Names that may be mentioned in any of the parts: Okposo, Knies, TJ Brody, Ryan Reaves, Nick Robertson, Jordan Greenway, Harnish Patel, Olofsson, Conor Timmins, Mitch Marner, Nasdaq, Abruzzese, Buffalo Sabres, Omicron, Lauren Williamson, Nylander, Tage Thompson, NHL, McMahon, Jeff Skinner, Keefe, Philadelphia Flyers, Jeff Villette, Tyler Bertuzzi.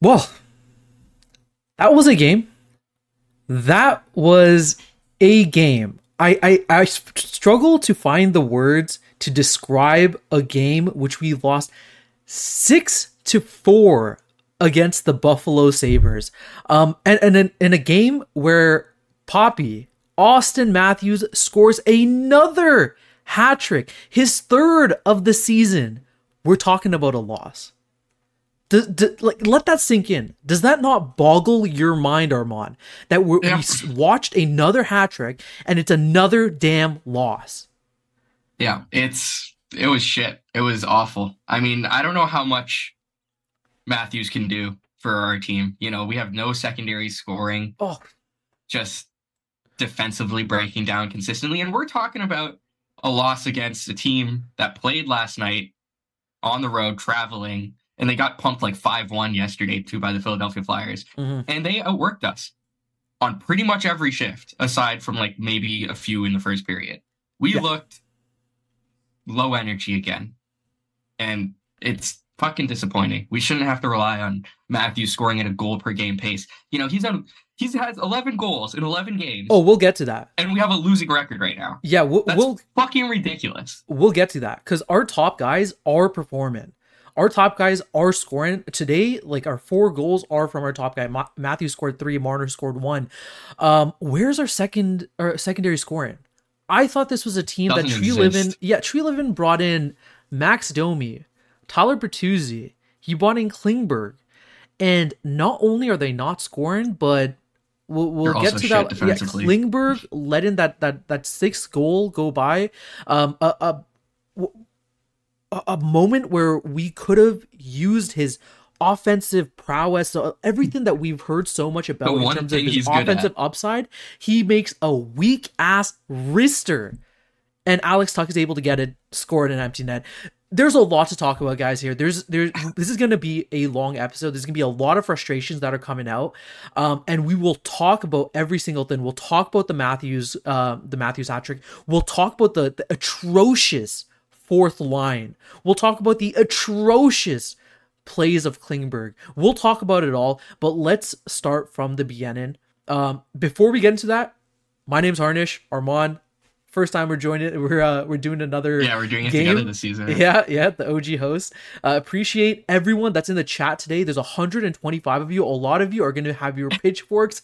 Well, that was a game. That was a game. I struggle to find the words to describe a game which we lost 6-4 against the Buffalo Sabres. And in a game where Poppy, Auston Matthews scores another hat trick, his third of the season. We're talking about a loss. Let that sink in. Does that not boggle your mind, Armaan? That we watched another hat trick and it's another damn loss. Yeah, it was shit. It was awful. I mean, I don't know how much Matthews can do for our team. You know, we have no secondary scoring. Oh, just defensively breaking down consistently, and we're talking about a loss against a team that played last night on the road, traveling. And they got pumped like 5-1 yesterday, too, by the Philadelphia Flyers. Mm-hmm. And they outworked us on pretty much every shift, aside from like maybe a few in the first period. We looked low energy again. And it's fucking disappointing. We shouldn't have to rely on Matthews scoring at a goal per game pace. You know, he has 11 goals in 11 games. Oh, we'll get to that. And we have a losing record right now. Yeah, that's fucking ridiculous. We'll get to that because our top guys are performing. Our top guys are scoring today. Like our 4 goals are from our top guy. Matthews scored 3. Marner scored 1. Where's our secondary scoring? I thought this was a team that Treliving brought in Max Domi, Tyler Bertuzzi. He brought in Klingberg, and not only are they not scoring, but we'll get to that. Yeah, Klingberg let in that 6th goal go by. A moment where we could have used his offensive prowess, everything that we've heard so much about in terms of his offensive upside. He makes a weak ass wrister, and Alex Tuck is able to get it, score it in empty net. There's a lot to talk about, guys. Here, this is going to be a long episode. There's going to be a lot of frustrations that are coming out, and we will talk about every single thing. We'll talk about the Matthews hat trick. We'll talk about the atrocious 4th line. We'll talk about the atrocious plays of Klingberg. We'll talk about it all, but let's start from the beginning. Before we get into that, my name's Harnish, Armaan. First time we're joining, we're doing another game. Yeah, we're doing it together this season. Yeah, the OG host. Appreciate everyone that's in the chat today. There's 125 of you. A lot of you are going to have your pitchforks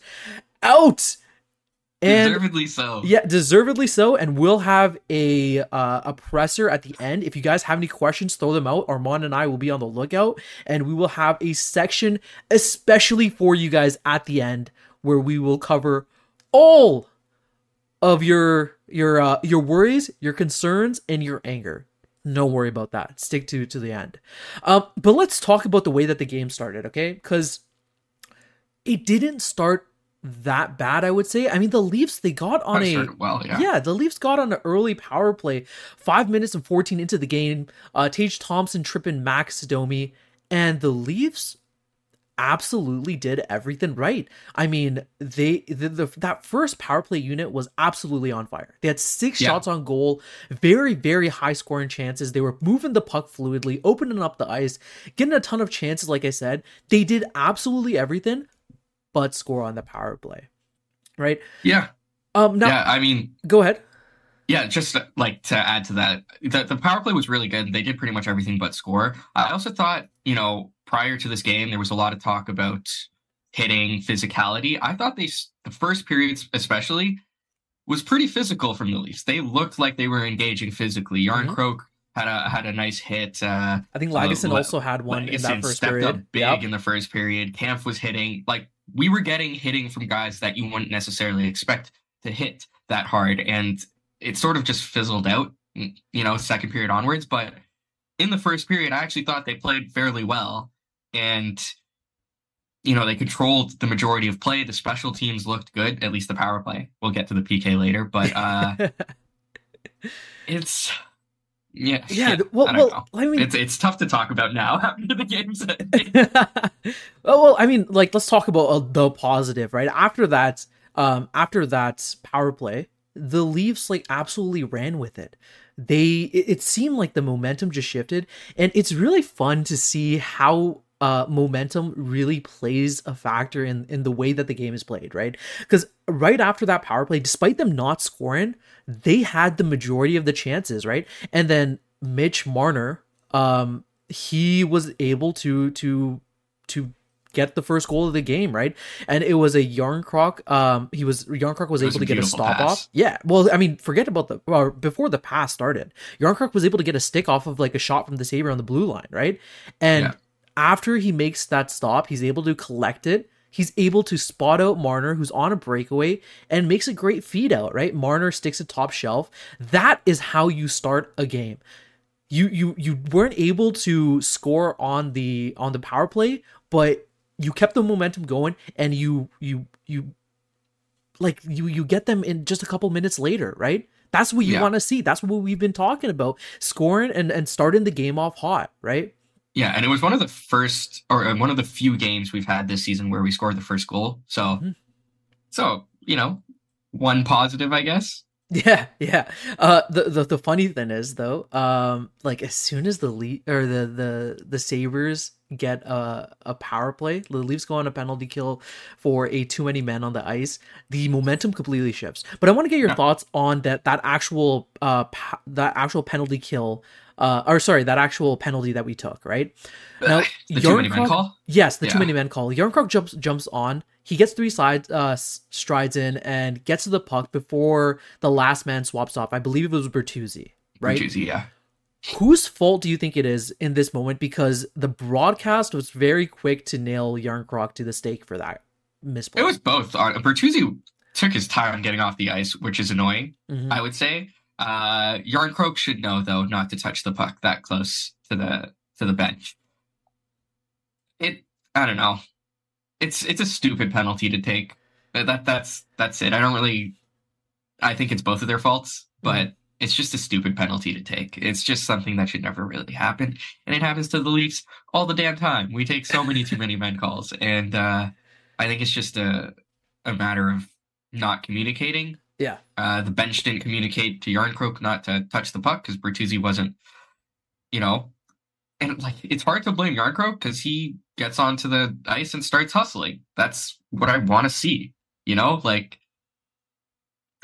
out. And, deservedly so. Yeah, deservedly so. And we'll have a presser at the end. If you guys have any questions, throw them out. Armaan and I will be on the lookout. And we will have a section especially for you guys at the end where we will cover all of your worries, your concerns, and your anger. Don't worry about that. Stick to the end. But let's talk about the way that the game started, okay? Because it didn't start that bad, I would say. I mean, the Leafs, they got on an early power play, 5 minutes and 14 into the game. Tage Thompson tripping Max Domi, and the Leafs absolutely did everything right. I mean, that first power play unit was absolutely on fire. They had 6 shots on goal, very, very high scoring chances. They were moving the puck fluidly, opening up the ice, getting a ton of chances. Like I said, they did absolutely everything but score on the power play, right? Yeah. I mean... Go ahead. Yeah, just like to add to that, the power play was really good. They did pretty much everything but score. I also thought, you know, prior to this game, there was a lot of talk about hitting, physicality. I thought the first period especially was pretty physical from the Leafs. They looked like they were engaging physically. Järnkrok had a nice hit. I think Lagesson also had one in that first period. Stepped up big in the first period. Keefe was hitting, like, we were getting hitting from guys that you wouldn't necessarily expect to hit that hard. And it sort of just fizzled out, you know, second period onwards. But in the first period, I actually thought they played fairly well. And, you know, they controlled the majority of play. The special teams looked good, at least the power play. We'll get to the PK later. But it's... Yeah. Yeah. Well, I mean, it's tough to talk about now after the games. Well, I mean, like, let's talk about the positive, right? After that power play, the Leafs like absolutely ran with it. It seemed like the momentum just shifted, and it's really fun to see how momentum really plays a factor in the way that the game is played, right? Because right after that power play, despite them not scoring, they had the majority of the chances, right? And then Mitch Marner, he was able to get the first goal of the game, right? And it was a Järnkrok. Järnkrok was able to get a stop off. Yeah. Well, I mean, forget about before the pass started, Järnkrok was able to get a stick off of like a shot from the Sabre on the blue line, right? And after he makes that stop, he's able to collect it. He's able to spot out Marner, who's on a breakaway, and makes a great feed out, right? Marner sticks a top shelf. That is how you start a game. You weren't able to score on the power play, but you kept the momentum going, and you get them in just a couple minutes later, right? That's what you want to see. That's what we've been talking about, scoring and starting the game off hot, right? Yeah, and it was one of the few games we've had this season where we scored the first goal. So, so you know, one positive, I guess. Yeah. The funny thing is though, as soon as the Sabres get a power play, the Leafs go on a penalty kill for a too many men on the ice, the momentum completely shifts. But I want to get your thoughts on that actual penalty that we took, right? Now, the too many men call? Yes, the too many men call. Järnkrok jumps on. He gets three strides in and gets to the puck before the last man swaps off. I believe it was Bertuzzi, right? Bertuzzi, yeah. Whose fault do you think it is in this moment? Because the broadcast was very quick to nail Järnkrok to the stake for that misplay. It was both. Bertuzzi took his time getting off the ice, which is annoying, I would say. Järnkrok should know, though, not to touch the puck that close to the bench. I don't know. It's a stupid penalty to take. That's it. I think it's both of their faults, but it's just a stupid penalty to take. It's just something that should never really happen, and it happens to the Leafs all the damn time. We take so many too many men calls, and I think it's just a matter of not communicating. Yeah. The bench didn't communicate to Järnkrok not to touch the puck because Bertuzzi wasn't, you know. And it's hard to blame Järnkrok because he gets onto the ice and starts hustling. That's what I want to see, you know? I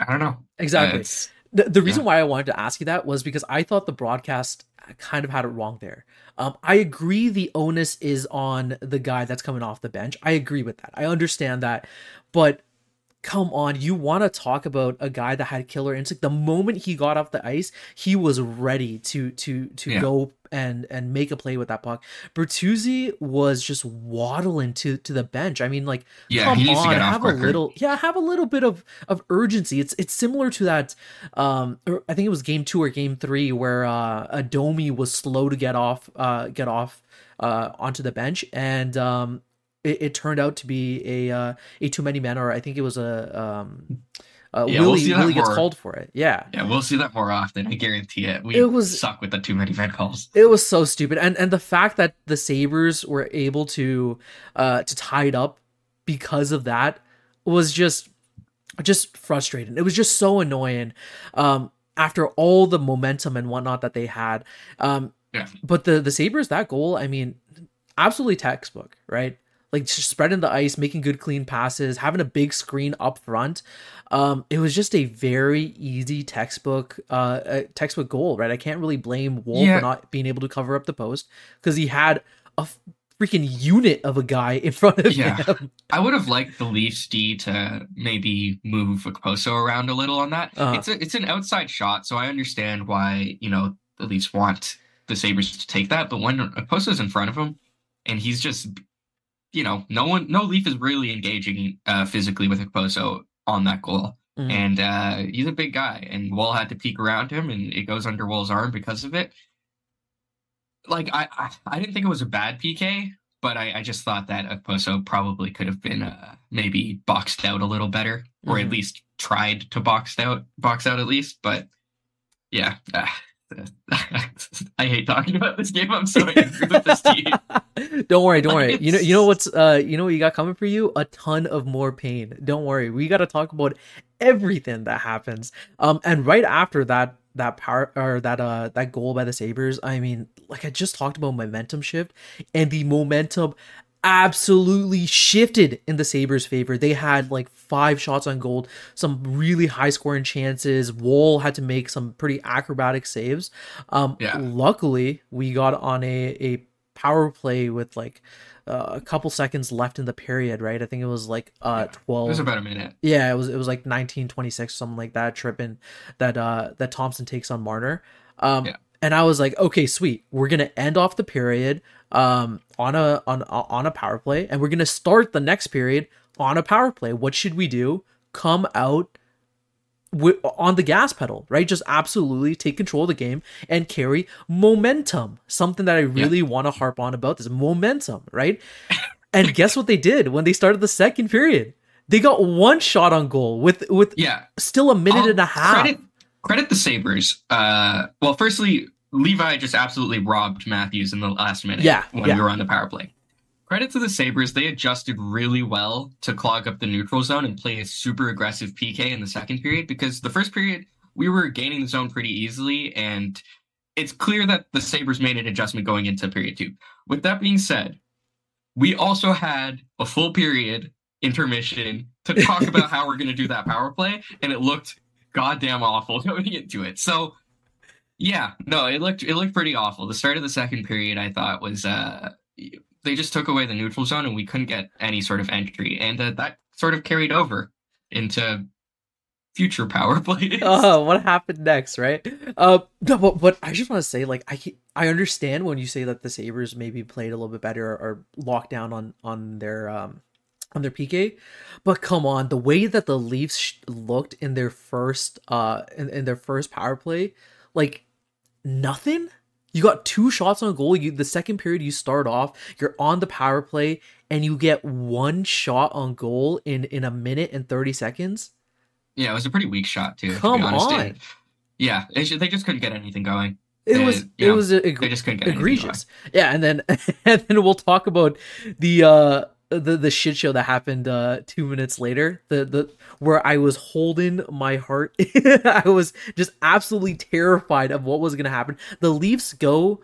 don't know. Exactly. The reason why I wanted to ask you that was because I thought the broadcast kind of had it wrong there. I agree the onus is on the guy that's coming off the bench. I agree with that. I understand that. But come on, you want to talk about a guy that had killer instinct. The moment he got off the ice, he was ready to go and make a play with that puck. Bertuzzi was just waddling to the bench. I mean, come on, have a little bit of urgency. It's similar to that. I think it was game 2 or game 3 where a Domi was slow to get off onto the bench, and It turned out to be a too many men, or I think it was Willie gets called for it. Yeah. Yeah, we'll see that more often. I guarantee it. We suck with the too many men calls. It was so stupid. And the fact that the Sabres were able to tie it up because of that was just frustrating. It was just so annoying after all the momentum and whatnot that they had. But the Sabres, that goal, I mean, absolutely textbook, right? Just spreading the ice, making good, clean passes, having a big screen up front. It was just a very easy textbook goal, right? I can't really blame Woll for not being able to cover up the post because he had a freaking unit of a guy in front of him. I would have liked the Leafs D to maybe move Okposo around a little on that. It's an outside shot, so I understand why, you know, the Leafs want the Sabres to take that. But when Okposo's in front of him and he's just... you know, no Leaf is really engaging physically with Okposo on that goal. And he's a big guy, and Woll had to peek around him, and it goes under Woll's arm because of it. I didn't think it was a bad PK, but I just thought that Okposo probably could have been maybe boxed out a little better, or at least tried to box out at least. But yeah. I hate talking about this game. I'm so angry with this team. Don't worry. You know what's what you got coming for you? A ton of more pain. Don't worry. We got to talk about everything that happens. And right after that, that power or that goal by the Sabres, I mean, like I just talked about momentum shift, and the momentum absolutely shifted in the Sabres' favor. They had like 5 shots on goal, some really high scoring chances. Woll had to make some pretty acrobatic saves. Luckily we got on a power play with like a couple seconds left in the period, right? I think it was like 12. It was about a minute. Yeah, it was like 19:26, something like that. Tripping that Thompson takes on Marner. And I was like, okay, sweet. We're gonna end off the period on a power play, and we're gonna start the next period on a power play. What should we do? Come out on the gas pedal, right? Just absolutely take control of the game and carry momentum. Something that I really want to harp on about this momentum, right? And guess what they did when they started the second period? They got 1 shot on goal with still a minute and a half. Credit the Sabres. Well, firstly, Levi just absolutely robbed Matthews in the last minute when we were on the power play. Credit to the Sabres. They adjusted really well to clog up the neutral zone and play a super aggressive PK in the second period, because the first period we were gaining the zone pretty easily, and it's clear that the Sabres made an adjustment going into period 2. With that being said, we also had a full period intermission to talk about how we're going to do that power play, and it looked goddamn awful going into it. So yeah, no, it looked pretty awful. The start of the second period, I thought, was they just took away the neutral zone and we couldn't get any sort of entry. And that sort of carried over into future power plays. Oh, what happened next, right? No, but I just want to say, like, I understand when you say that the Sabres maybe played a little bit better or locked down on their PK, but come on, the way that the Leafs looked in their first power play, like nothing. You got 2 shots on goal. The second period, you start off, you're on the power play, and you get 1 shot on goal in a minute and 30 seconds. Yeah, it was a pretty weak shot, too. Come on. Yeah, they just couldn't get anything going. It was egregious. Yeah, and then we'll talk about the shit show that happened 2 minutes later, where I was holding my heart. I was just absolutely terrified of what was going to happen. The Leafs go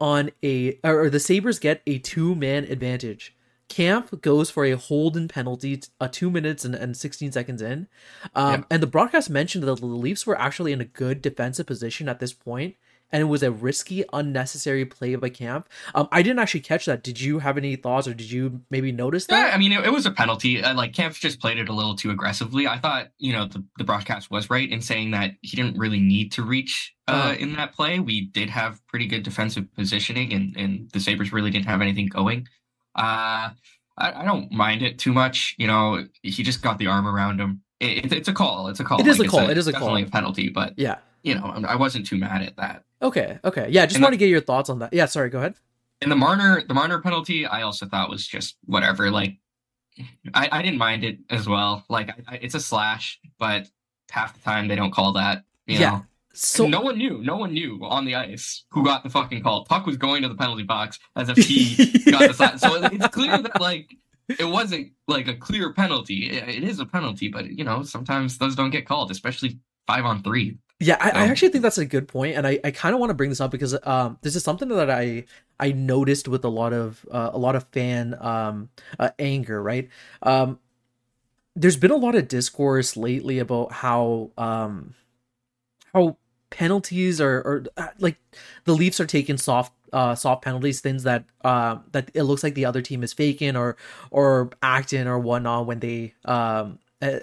on the Sabres get a 2-man advantage. Kampf goes for a Holden penalty 2 minutes and 16 seconds in. And the broadcast mentioned that the Leafs were actually in a good defensive position at this point, and it was a risky, unnecessary play by Kampf. I didn't actually catch that. Did you have any thoughts, or did you maybe notice that? Yeah, I mean, it was a penalty. Kampf just played it a little too aggressively. I thought, the broadcast was right in saying that he didn't really need to reach in that play. We did have pretty good defensive positioning, and the Sabres really didn't have anything going. I don't mind it too much. He just got the arm around him. It's a call. It's a call. It is a call. It is a call. Definitely a penalty, but yeah. I wasn't too mad at that. Okay. Yeah, just want to get your thoughts on that. Yeah, sorry, go ahead. And the Marner penalty, I also thought was just whatever. Like, I didn't mind it as well. Like, it's a slash, but half the time they don't call that. You know? So no one knew on the ice who got the fucking call. Puck was going to the penalty box as if he got the slash. So it's clear that, like, it wasn't, like, a clear penalty. It is a penalty, but, sometimes those don't get called, especially 5-on-3. Yeah, I actually think that's a good point, and I kind of want to bring this up because this is something that I noticed with a lot of fan anger, right? There's been a lot of discourse lately about how penalties are like the Leafs are taking soft penalties, things that it looks like the other team is faking or acting or whatnot when they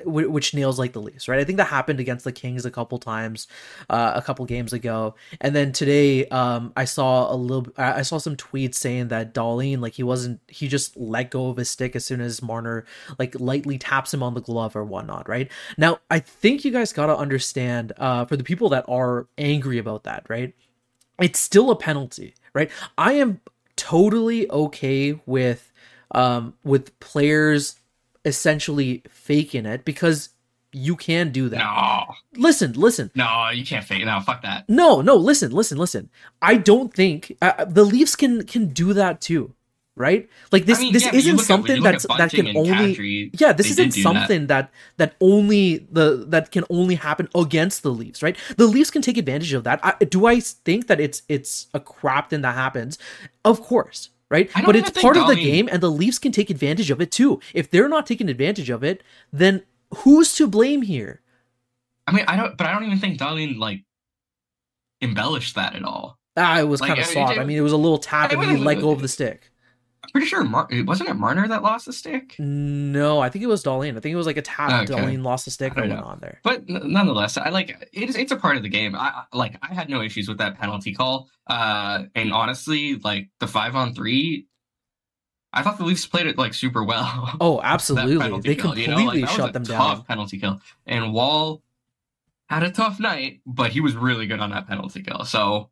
which nails like the Leafs, right? I think that happened against the Kings a couple times, a couple games ago, and then today I saw some tweets saying that Dahlin, like, he just let go of his stick as soon as Marner, like, lightly taps him on the glove or whatnot, right? Now I think you guys gotta understand, for the people that are angry about that, right, it's still a penalty, right? I am totally okay with players essentially faking it, because you can do that. No. Listen. No, you can't fake it. No, fuck that. No, listen. I don't think the Leafs can do that too. right? Like this, I mean, this isn't something that can only this isn't something that can only happen against the Leafs, right? The Leafs can take advantage of that. I think that it's a crap thing that happens, of course, right? But it's part of the game, and the Leafs can take advantage of it too. If they're not taking advantage of it, then who's to blame here? I mean, I don't even think Dahlin embellished that at all. It was kind of soft. I mean, it was a little tap, and he let go of the stick. I'm pretty sure wasn't it Marner that lost the stick? No, I think it was Dahlin. I think it was like a tap. Okay. Dahlin lost the stick and went on there. But nonetheless, it's a part of the game. I had no issues with that penalty call. And honestly, the 5-on-3, I thought the Leafs played it super well. Oh, absolutely. They completely shut them down. That was a tough penalty kill. And Woll had a tough night, but he was really good on that penalty kill. So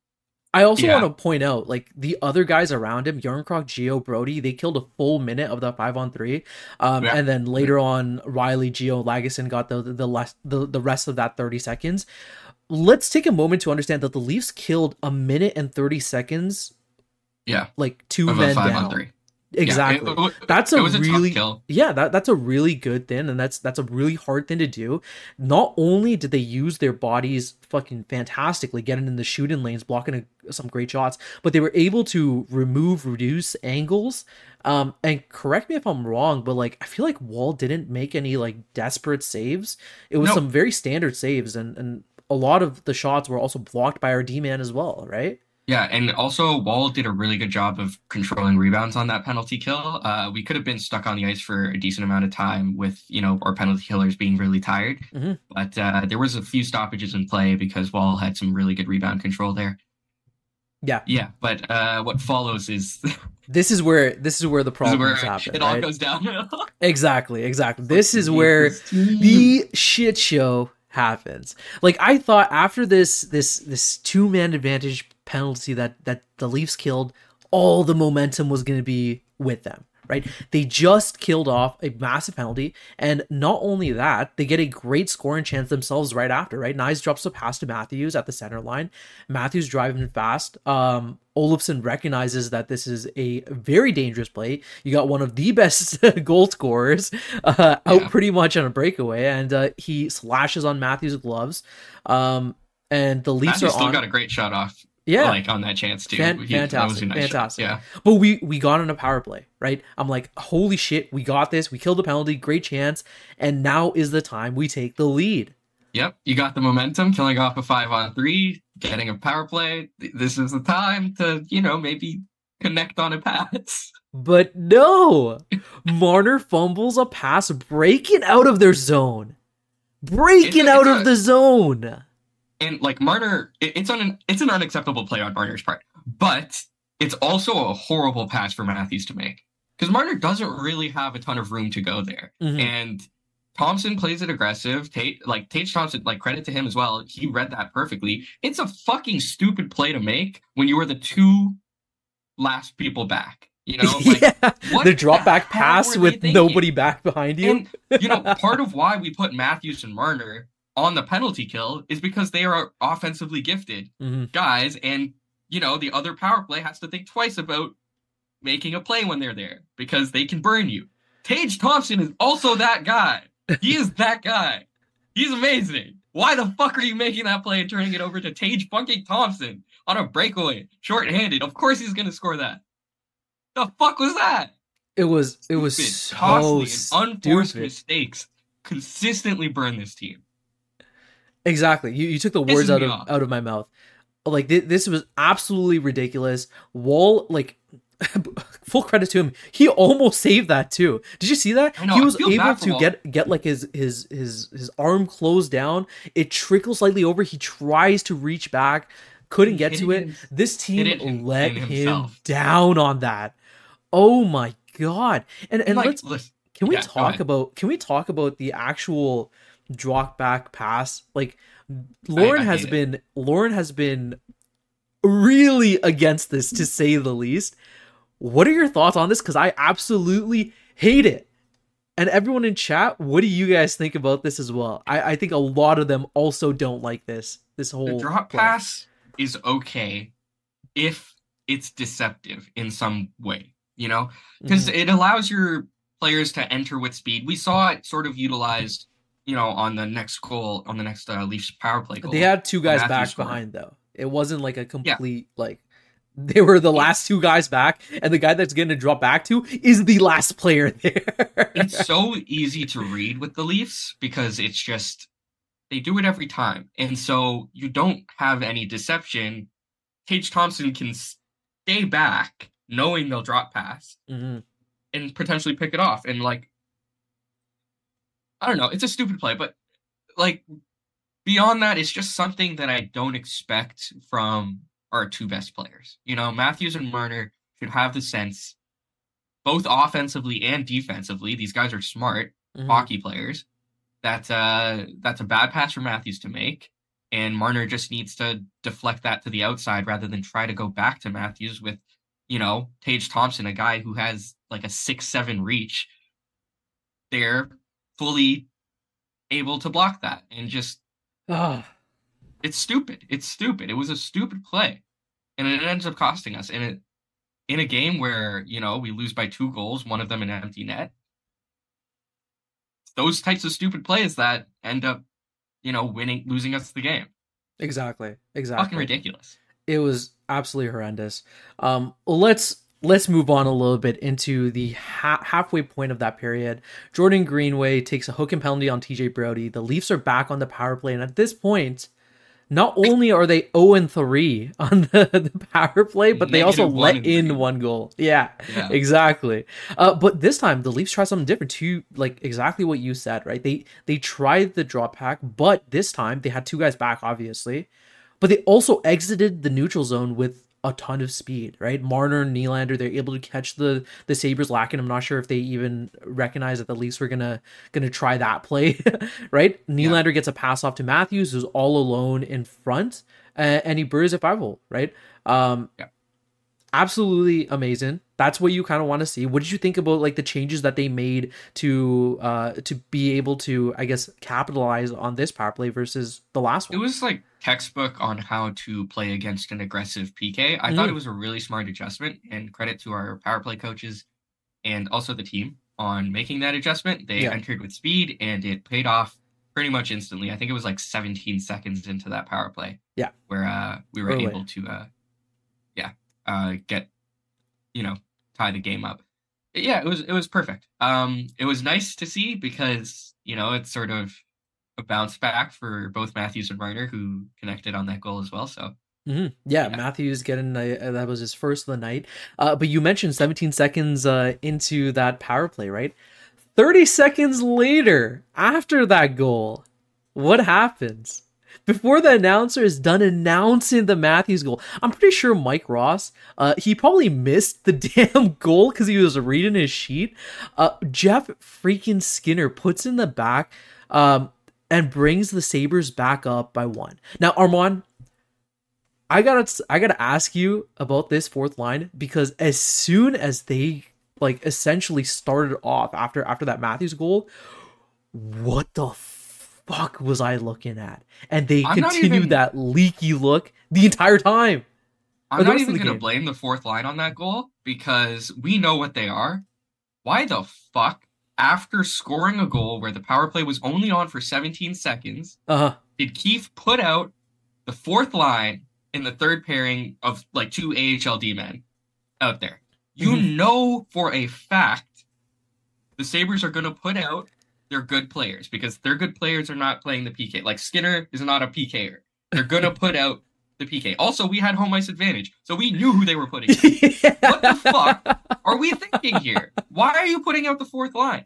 I also want to point out, the other guys around him, Järnkrok, Gio, Brody, they killed a full minute of that 5-on-3, and then later on, Riley, Gio, Lagesson got the rest of that 30 seconds. Let's take a moment to understand that the Leafs killed a minute and 30 seconds. Yeah, two of men down. On three. Exactly. Yeah, that's a really good thing, and that's a really hard thing to do. Not only did they use their bodies fucking fantastically, getting in the shooting lanes, blocking some great shots, but they were able to reduce angles. And correct me if I'm wrong, but I feel like Woll didn't make any desperate saves. It was some very standard saves, and a lot of the shots were also blocked by our D-man as well, right? Yeah, and also Woll did a really good job of controlling rebounds on that penalty kill. We could have been stuck on the ice for a decent amount of time with, our penalty killers being really tired. Mm-hmm. But there was a few stoppages in play because Woll had some really good rebound control there. Yeah. Yeah, but what follows is... This is where the problems happen. It all goes downhill. Exactly. This is where the shit show happens. I thought after this two-man advantage penalty that the Leafs killed, all the momentum was going to be with them, right? They just killed off a massive penalty, and not only that, they get a great scoring chance themselves right after, right? Knies drops a pass to Matthews at the center line. Matthews driving fast. Olofsson recognizes that this is a very dangerous play. You got one of the best goal scorers out pretty much on a breakaway, and he slashes on Matthews' gloves. And the Leafs got a great shot off. Yeah, on that chance too. Fantastic. Yeah, but we got on a power play, right? I'm holy shit, we got this. We killed the penalty, great chance, and now is the time we take the lead. Yep, you got the momentum, killing off a 5-on-3, getting a power play. This is the time to, maybe connect on a pass. But no, Marner fumbles a pass, breaking out of the zone. And Marner, it's an unacceptable play on Marner's part, but it's also a horrible pass for Matthews to make because Marner doesn't really have a ton of room to go there. Mm-hmm. And Thompson plays it aggressive. Tage Thompson, credit to him as well. He read that perfectly. It's a fucking stupid play to make when you were the two last people back. The drop back pass with nobody back behind you. And, part of why we put Matthews and Marner on the penalty kill is because they are offensively gifted guys, and the other power play has to think twice about making a play when they're there because they can burn you. Tage Thompson is also that guy. He is that guy. He's amazing. Why the fuck are you making that play and turning it over to Tage fucking Thompson on a breakaway, shorthanded? Of course he's gonna score that. The fuck was that? It was so costly and unforced mistakes consistently burn this team. Exactly. You took the words out of my mouth. This was absolutely ridiculous. Woll, full credit to him. He almost saved that too. Did you see that? He was able to get his arm closed down. It trickles slightly over. He tries to reach back. Couldn't get to it. This team let him down on that. Oh my God. And let's can we talk about the actual drop back pass? Lauren has been really against this, to say the least. What are your thoughts on this? Because I absolutely hate it. And everyone in chat, what do you guys think about this as well? I think a lot of them also don't like this. This whole pass is okay if it's deceptive in some way. you know, because it allows your players to enter with speed. We saw it sort of utilized, you know, on the next goal, on the next Leafs power play goal. They had two guys back behind, though. It wasn't like a complete, like, they were the last two guys back, and the guy that's getting a drop back to is the last player there. It's so easy to read with the Leafs because it's just, they do it every time. And so you don't have any deception. Tage Thompson can stay back knowing they'll drop pass and potentially pick it off. And, like, I don't know. It's a stupid play, but, like, beyond that, it's just something that I don't expect from our two best players. You know, Matthews and Marner should have the sense, both offensively and defensively, these guys are smart hockey players, that's a bad pass for Matthews to make, and Marner just needs to deflect that to the outside rather than try to go back to Matthews with, you know, Tage Thompson, a guy who has like a 6'7" reach. They're fully able to block that and just It's stupid. It was a stupid play, and it ends up costing us. And in a game where, you know, we lose by two goals, one of them an empty net, those types of stupid plays that end up, you know, losing us the game. Exactly. Fucking ridiculous. It was absolutely horrendous. Let's move on a little bit into the halfway point of that period. Jordan Greenway takes a hooking penalty on TJ Brody. The Leafs are back on the power play, and at this point, not only are they 0-3 on the power play, but they also let in one goal. Yeah, exactly. But this time, the Leafs try something different too, like exactly what you said, right? They tried the drop pack, but this time they had two guys back, obviously. But they also exited the neutral zone with a ton of speed, right? Marner and Nylander, they're able to catch the Sabres lacking. I'm not sure if they even recognize that the Leafs were gonna try that play, right? Nylander gets a pass off to Matthews, who's all alone in front, and he brews a 5-0, right? Absolutely amazing. That's what you kind of want to see. What did you think about like the changes that they made to be able to, I guess, capitalize on this power play versus the last one? It was like textbook on how to play against an aggressive PK. I thought it was a really smart adjustment, and credit to our power play coaches and also the team on making that adjustment. They entered with speed, and it paid off pretty much instantly. I think it was like 17 seconds into that power play. Yeah, where we were able to get, you know, tie the game up. Yeah, it was perfect. It was nice to see because, you know, it's sort of a bounce back for both Matthews and Marner, who connected on that goal as well. So Matthews getting that was his first of the night. But you mentioned 17 seconds into that power play, right? 30 seconds later, after that goal, what happens? Before the announcer is done announcing the Matthews goal, I'm pretty sure Mike Ross, he probably missed the damn goal because he was reading his sheet. Jeff freaking Skinner puts in the back and brings the Sabres back up by one. Now, Armaan, I gotta ask you about this fourth line, because as soon as they like essentially started off after that Matthews goal, what the fuck was I looking at? And they continued that leaky look the entire time. I'm not even gonna blame the fourth line on that goal, because we know what they are. Why the fuck, after scoring a goal where the power play was only on for 17 seconds, did Keefe put out the fourth line in the third pairing of like two AHLD men out there? You know for a fact the Sabres are gonna put out they're good players, because their good players are not playing the PK. Like, Skinner is not a PKer. They're going to put out the PK. Also, we had home ice advantage, so we knew who they were putting out. What the fuck are we thinking here? Why are you putting out the fourth line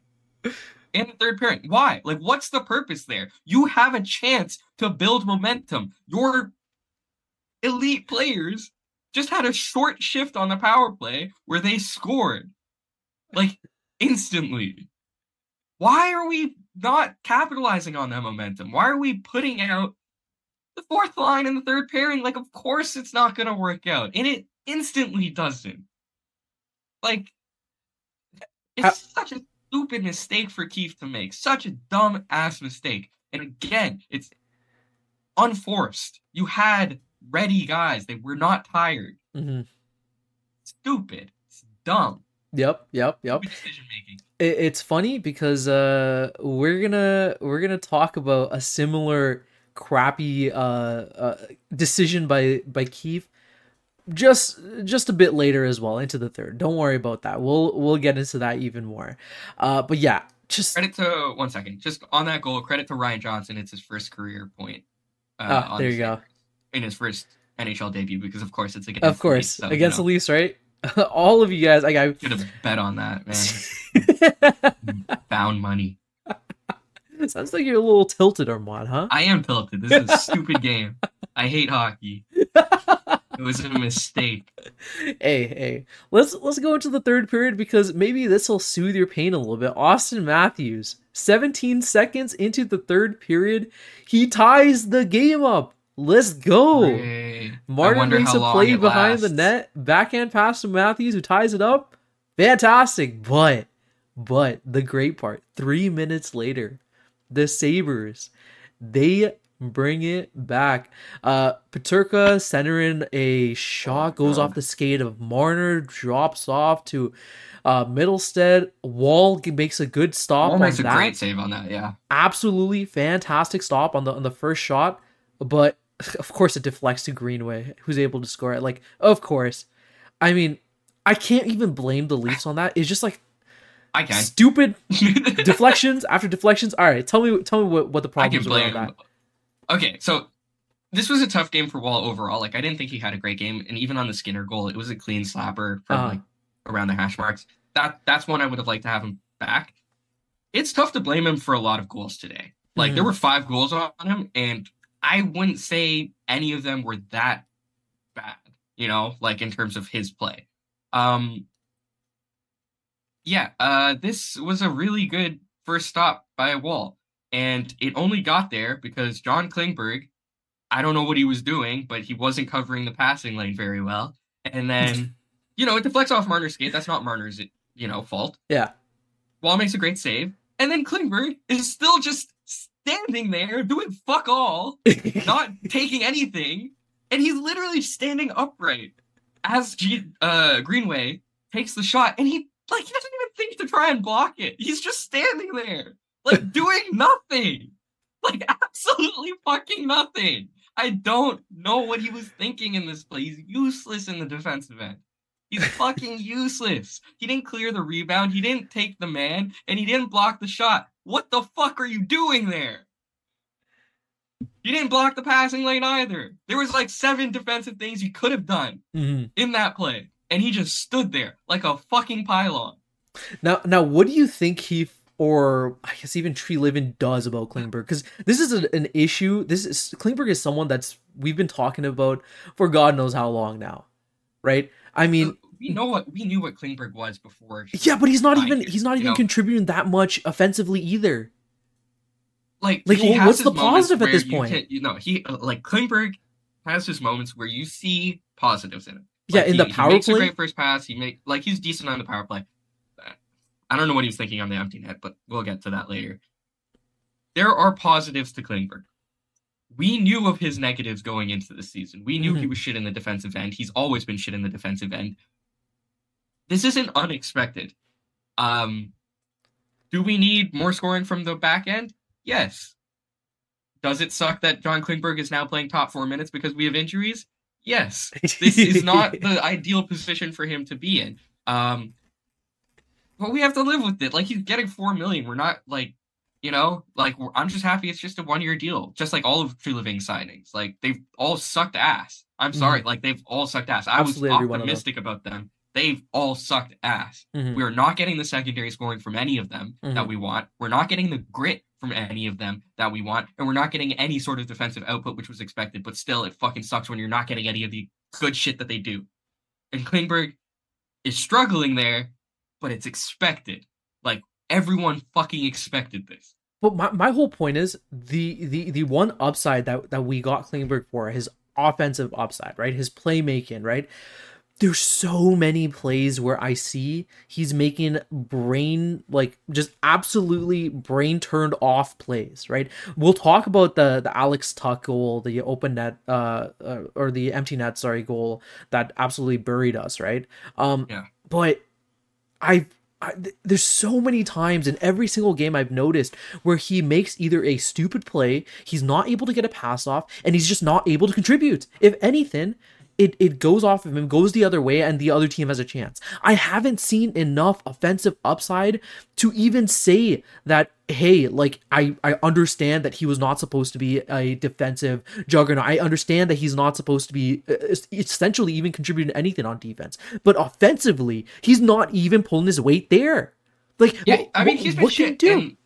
and the third pairing? Why? Like, what's the purpose there? You have a chance to build momentum. Your elite players just had a short shift on the power play where they scored, like, instantly. Why are we not capitalizing on that momentum? Why are we putting out the fourth line and the third pairing? Like, of course it's not going to work out. And it instantly doesn't. Like, it's such a stupid mistake for Keefe to make. Such a dumb-ass mistake. And again, it's unforced. You had ready guys. They were not tired. Stupid. It's dumb. Yep. Decision making. It's funny because we're gonna talk about a similar crappy decision by Keefe just a bit later as well into the third. Don't worry about that. We'll get into that even more. But yeah, just credit to 1 second. Just on that goal, credit to Ryan Johnson. It's his first career point. There you go. In his first NHL debut, because of course it's against. Of course, the Leafs, so, against the Leafs, right? All of you guys, like I should have bet on that, man. Found money. It sounds like you're a little tilted, Armaan, huh? I am tilted. This is a stupid game. I hate hockey. It was a mistake. Hey. Let's go into the third period because maybe this will soothe your pain a little bit. Auston Matthews, 17 seconds into the third period, he ties the game up. Let's go. Hey, Martin makes a play behind the net. Backhand pass to Matthews, who ties it up. Fantastic. But the great part, 3 minutes later, the Sabres, they bring it back. Paterka centering a shot, goes off the skate of Marner, drops off to Mittelstead. Woll makes a good stop. Woll makes a great save on that, yeah. Absolutely fantastic stop on the first shot. But of course, it deflects to Greenway, who's able to score it. Like, of course. I mean, I can't even blame the Leafs on that. It's just like stupid deflections after deflections. All right, tell me what the problems were on that. Okay, so this was a tough game for Woll overall. Like, I didn't think he had a great game, and even on the Skinner goal, it was a clean slapper from like around the hash marks. That's one I would have liked to have him back. It's tough to blame him for a lot of goals today. Like, there were 5 goals on him, and I wouldn't say any of them were that bad, you know, like in terms of his play. This was a really good first stop by Woll, and it only got there because John Klingberg, I don't know what he was doing, but he wasn't covering the passing lane very well. And then, you know, it deflects off Marner's skate. That's not Marner's, fault. Yeah. Woll makes a great save. And then Klingberg is still just standing there doing fuck all, not taking anything, and he's literally standing upright as Greenway takes the shot, and he doesn't even think to try and block it. He's just standing there, like, doing nothing. Like, absolutely fucking nothing. I don't know what he was thinking in this play. He's useless in the defensive end. He's fucking useless. He didn't clear the rebound, he didn't take the man, and he didn't block the shot. What the fuck are you doing there? You didn't block the passing lane either. There was like 7 defensive things you could have done in that play. And he just stood there like a fucking pylon. Now, what do you think he, or I guess even Treliving, does about Klingberg? Because this is an issue. Klingberg is someone we've been talking about for God knows how long now, right? I mean, we knew what Klingberg was before. Yeah, but he's not even contributing that much offensively either. Like what's the positive at this point? Klingberg has his moments where you see positives in him. Like, in the power play, he makes a great first pass. He's decent on the power play. I don't know what he was thinking on the empty net, but we'll get to that later. There are positives to Klingberg. We knew of his negatives going into the season. We knew he was shit in the defensive end. He's always been shit in the defensive end. This isn't unexpected. Do we need more scoring from the back end? Yes. Does it suck that John Klingberg is now playing top 4 minutes because we have injuries? Yes. This is not the ideal position for him to be in. But we have to live with it. Like, he's getting $4 million. We're not I'm just happy it's just a one-year deal. Just like all of Treliving signings. Like, they've all sucked ass. I'm sorry. Like, they've all sucked ass. I was optimistic about them. They've all sucked ass. Mm-hmm. We're not getting the secondary scoring from any of them that we want. We're not getting the grit from any of them that we want. And we're not getting any sort of defensive output, which was expected. But still, it fucking sucks when you're not getting any of the good shit that they do. And Klingberg is struggling there, but it's expected. Like, everyone fucking expected this. But my whole point is the one upside that we got Klingberg for, his offensive upside, right? His playmaking, right? There's so many plays where I see he's making just absolutely brain turned off plays, right? We'll talk about the Alex Tuck goal, the open net, or the empty net, goal that absolutely buried us, right? But there's so many times in every single game I've noticed where he makes either a stupid play, he's not able to get a pass off, and he's just not able to contribute. If anything, it goes off of him, goes the other way, and the other team has a chance. I haven't seen enough offensive upside to even say that, hey, like, I understand that he was not supposed to be a defensive juggernaut. I understand that he's not supposed to be essentially even contributing anything on defense. But offensively, he's not even pulling his weight there. Like, yeah, I mean, he's been shit. And,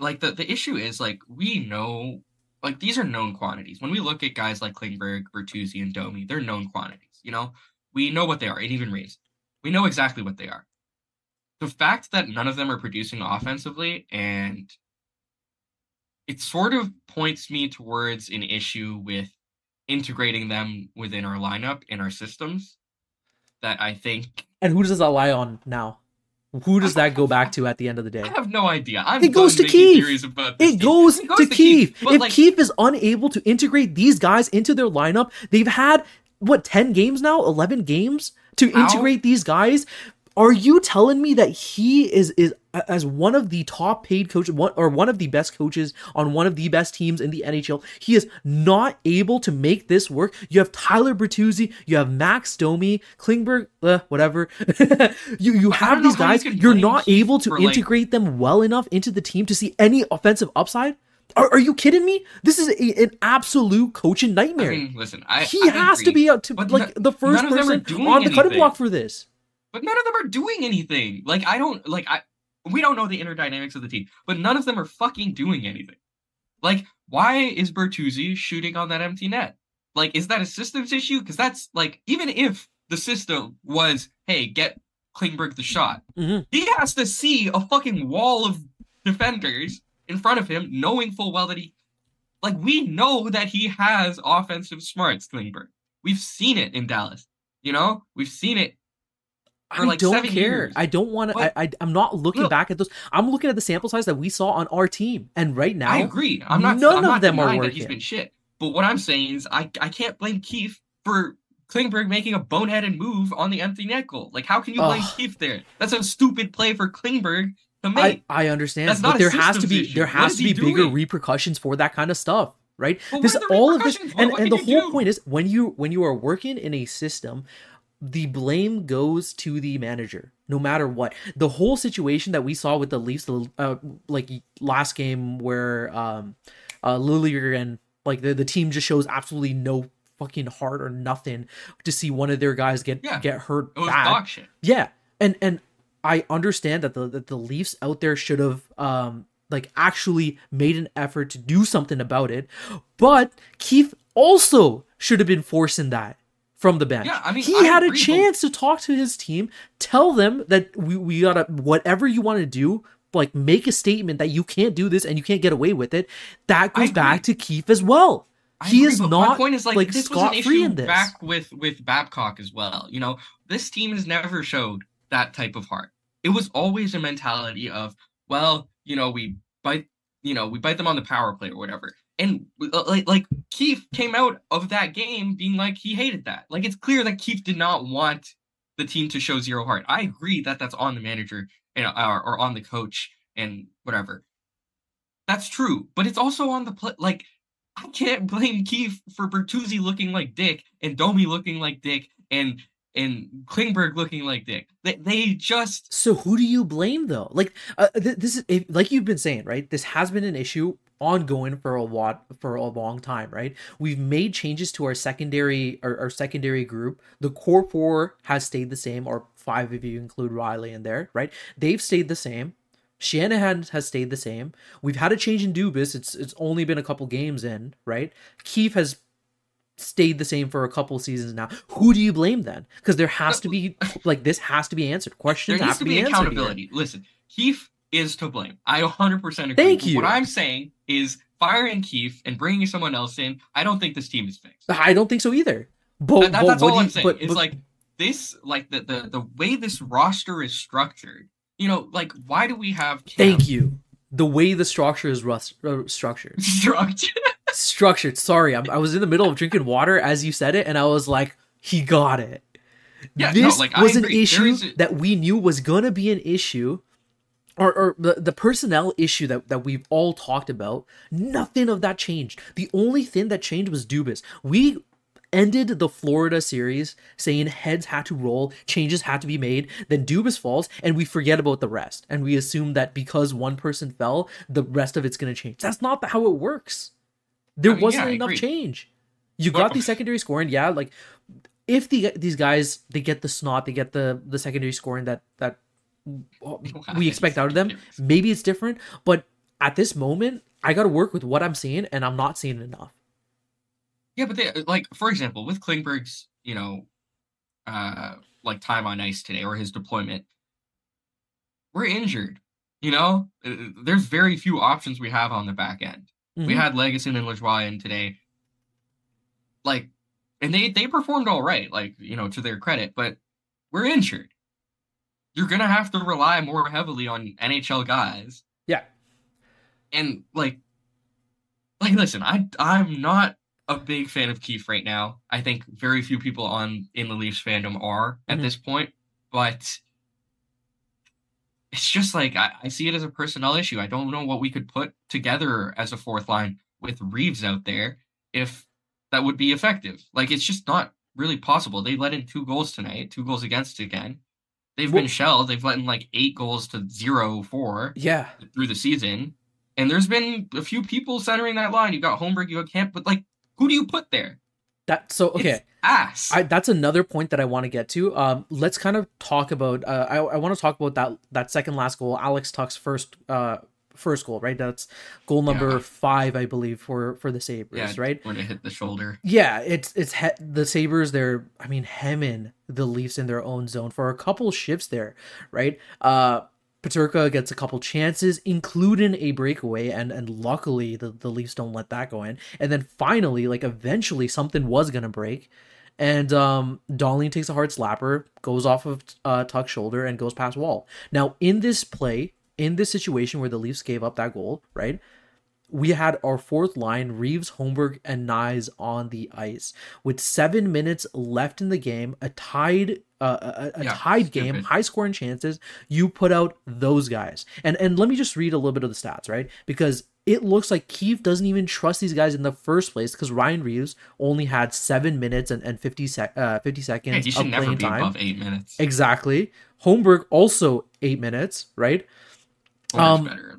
like, the issue is, like, we know... Like, these are known quantities. When we look at guys like Klingberg, Bertuzzi, and Domi, they're known quantities, you know? We know what they are, and even Reaves. We know exactly what they are. The fact that none of them are producing offensively, and it sort of points me towards an issue with integrating them within our lineup, in our systems, that I think... And who does that lie on now? Who does that go back to at the end of the day? I have no idea. It goes to Keefe. It goes to Keefe. If like, Keefe is unable to integrate these guys into their lineup, they've had, 10 games now? 11 games to integrate these guys? Are you telling me that he is as one of the top paid coaches, or one of the best coaches on one of the best teams in the NHL, he is not able to make this work? You have Tyler Bertuzzi, you have Max Domi, Klingberg, whatever. you have these guys, you're not able to integrate them well enough into the team to see any offensive upside? Are you kidding me? This is an absolute coaching nightmare. I mean, listen, he has to be the first person on the cutting block for this. But none of them are doing anything. Like, we don't know the inner dynamics of the team, but none of them are fucking doing anything. Like, why is Bertuzzi shooting on that empty net? Like, is that a systems issue? Because that's, like, even if the system was, hey, get Klingberg the shot, he has to see a fucking wall of defenders in front of him, knowing full well that we know that he has offensive smarts, Klingberg. We've seen it in Dallas, you know? We've seen it. I don't care. Years. I don't want to. I'm not looking back at those. I'm looking at the sample size that we saw on our team, and right now, I agree. None of them are working. He's been shit. But what I'm saying is, I can't blame Keefe for Klingberg making a boneheaded move on the empty net goal. Like, how can you blame Keefe there? That's a stupid play for Klingberg to make. I understand. That's not. But there has to be bigger repercussions for that kind of stuff. Right. Well, and the whole point is when you are working in a system, the blame goes to the manager, no matter what. The whole situation that we saw with the Leafs, last game where Liljegren, the team just shows absolutely no fucking heart or nothing to see one of their guys get hurt. It was dog shit. Yeah, and I understand that the Leafs out there should have actually made an effort to do something about it, but Keefe also should have been forcing that from the bench. Yeah, I mean, he had a chance to talk to his team, tell them that we gotta, whatever you want to do, make a statement that you can't do this and you can't get away with it. That goes back to Keefe as well. My point is, this was an issue back with Babcock as well. You know, this team has never showed that type of heart. It was always a mentality of, well, you know, we bite them on the power play or whatever. And Keefe came out of that game being he hated that. Like, it's clear that Keefe did not want the team to show zero heart. I agree that that's on the manager and or on the coach and whatever. That's true, but it's also on the play. Like, I can't blame Keefe for Bertuzzi looking like dick and Domi looking like dick and Klingberg looking like dick. They just. So who do you blame though? This is like you've been saying, right? This has been an issue ongoing for a long time, right? We've made changes to our secondary group. The core four has stayed the same, or five if you include Riley in there, right? They've stayed the same. Shanahan has stayed the same. We've had a change in Dubas. It's only been a couple games in, right? Keefe has stayed the same for a couple seasons now. Who do you blame then? Because there has to be this has to be answered. Questions have to be answered. There needs to be accountability. Here. Listen, Keefe is to blame. I 100% agree. Thank you. What I'm saying is firing Keefe and bringing someone else in, I don't think this team is fixed. I don't think so either. But that's all I'm saying. It's this, the way this roster is structured, you know, why do we have Cam? Thank you. The way the structure is structured. Structured. Sorry, I was in the middle of drinking water as you said it, and I was like, he got it. Yeah, this was an issue that we knew was going to be an issue, or the personnel issue that we've all talked about. Nothing of that changed. The only thing that changed was Dubas. We ended the Florida series saying heads had to roll, changes had to be made, then Dubas falls, and we forget about the rest. And we assume that because one person fell, the rest of it's going to change. That's not how it works. There wasn't enough change. You got the secondary scoring, if these guys, they get the snot, they get the secondary scoring that we expect out of them, maybe it's different. But at this moment, I got to work with what I'm seeing, and I'm not seeing enough. Yeah, but they, for example, with Klingberg's, time on ice today or his deployment, we're injured, There's very few options we have on the back end. Mm-hmm. We had Lagesson and Liljegren in today. And they performed all right, to their credit, but we're injured. You're going to have to rely more heavily on NHL guys. Yeah. And, listen, I'm not a big fan of Keefe right now. I think very few people in the Leafs fandom are at this point, but it's just I see it as a personnel issue. I don't know what we could put together as a fourth line with Reaves out there if that would be effective. It's just not really possible. They let in 2 goals tonight, 2 goals against again. They've been shelled. They've let in 8 goals to 0-4 through the season. And there's been a few people centering that line. You got Holmberg, you got Camp, but who do you put there? It's ass. That's another point that I want to get to. Let's kind of talk about. I want to talk about that second last goal, Alex Tuck's first goal, right? That's goal number 5, I believe, for the Sabres, right? Where to hit the shoulder. Yeah, it's the Sabres. They're hemming the Leafs in their own zone for a couple shifts there, right? Paterka gets a couple chances, including a breakaway, and luckily the Leafs don't let that go in. And then finally, eventually something was going to break. And Dahlin takes a hard slapper, goes off of Tuck's shoulder, and goes past Woll. Now, in this play, in this situation where the Leafs gave up that goal, right, we had our fourth line, Reaves, Holmberg, and Knies on the ice. With 7 minutes left in the game, a tied game, high scoring chances, you put out those guys. And let me just read a little bit of the stats, right? Because it looks like Keefe doesn't even trust these guys in the first place, because Ryan Reaves only had 7 minutes and 50 seconds of playing time. He should never be above 8 minutes. Exactly. Holmberg also 8 minutes, right?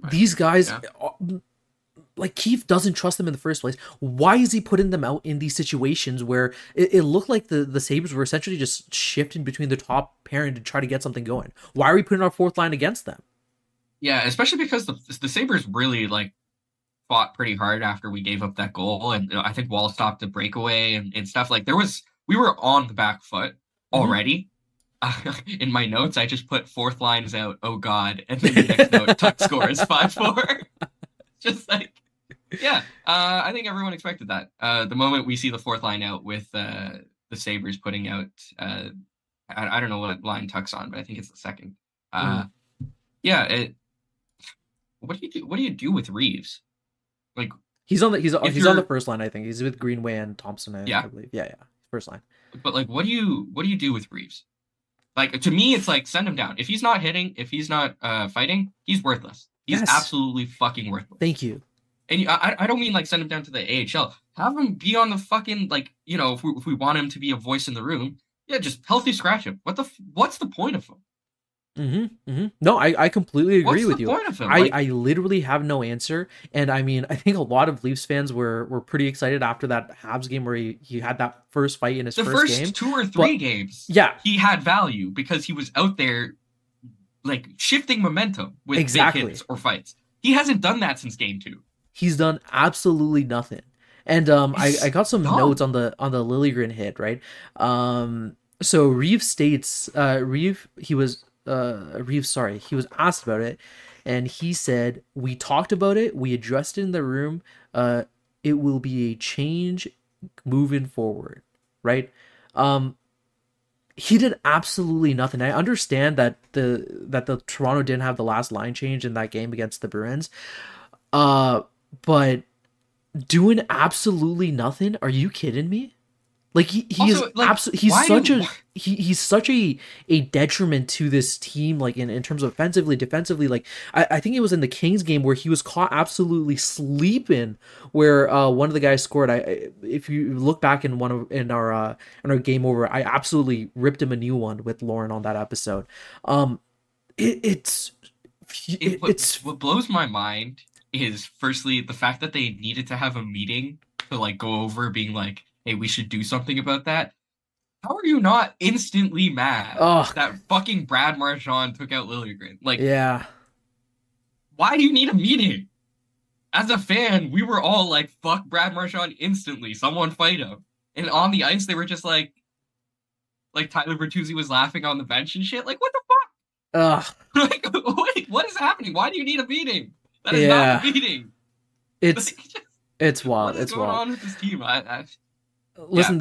These guys... Yeah. Keefe doesn't trust them in the first place. Why is he putting them out in these situations where it looked like the Sabres were essentially just shifting between the top pairing to try to get something going? Why are we putting our fourth line against them? Yeah, especially because the Sabres really fought pretty hard after we gave up that goal, and I think Woll stopped the breakaway and stuff. We were on the back foot already. In my notes, I just put fourth line's out. Oh God! And then the next note, Tuck scores 5-4. Just I think everyone expected that. The moment we see the fourth line out with the Sabres putting out, I don't know what line Tuck's on, but I think it's the second. What do you do? What do you do with Reaves? He's on the first line. I think he's with Greenway and Thompson. I believe. Yeah, first line. But what do you do with Reaves? To me, it's send him down. If he's not hitting, if he's not fighting, he's worthless. He's absolutely fucking worthless. Thank you. And I don't mean send him down to the AHL. Have him be on the fucking if we want him to be a voice in the room, just healthy scratch him. What's the point of him? Mm-hmm, mm-hmm. No, I completely agree with you. What's the point of him? I literally have no answer. And I think a lot of Leafs fans were pretty excited after that Habs game where he had that first fight in his first game. The first 2 or 3 games, he had value because he was out there shifting momentum with big hits or fights. He hasn't done that since game 2. He's done absolutely nothing. And I got some notes on the Liljegren hit, right? So Reaves states he was asked about it, and he said, "We talked about it, we addressed it in the room, it will be a change moving forward," right? He did absolutely nothing. I understand that the Toronto didn't have the last line change in that game against the Bruins, but doing absolutely nothing? Are you kidding me? Like he's such a detriment to this team, like in terms of offensively, defensively. Like I think it was in the Kings game where he was caught absolutely sleeping, where one of the guys scored. If you look back in our game over, I absolutely ripped him a new one with Lauren on that episode. What blows my mind is firstly the fact that they needed to have a meeting to like go over being like, hey, we should do something about that. How are you not instantly mad that fucking Brad Marchand took out Liljegren? Like, yeah. Why do you need a meeting? As a fan, we were all like, fuck Brad Marchand instantly. Someone fight him. And on the ice, they were just like Tyler Bertuzzi was laughing on the bench and shit. Like, what the fuck? Like, what is happening? Why do you need a meeting? That is not a meeting. It's wild. What's going on with this team? Listen, yeah,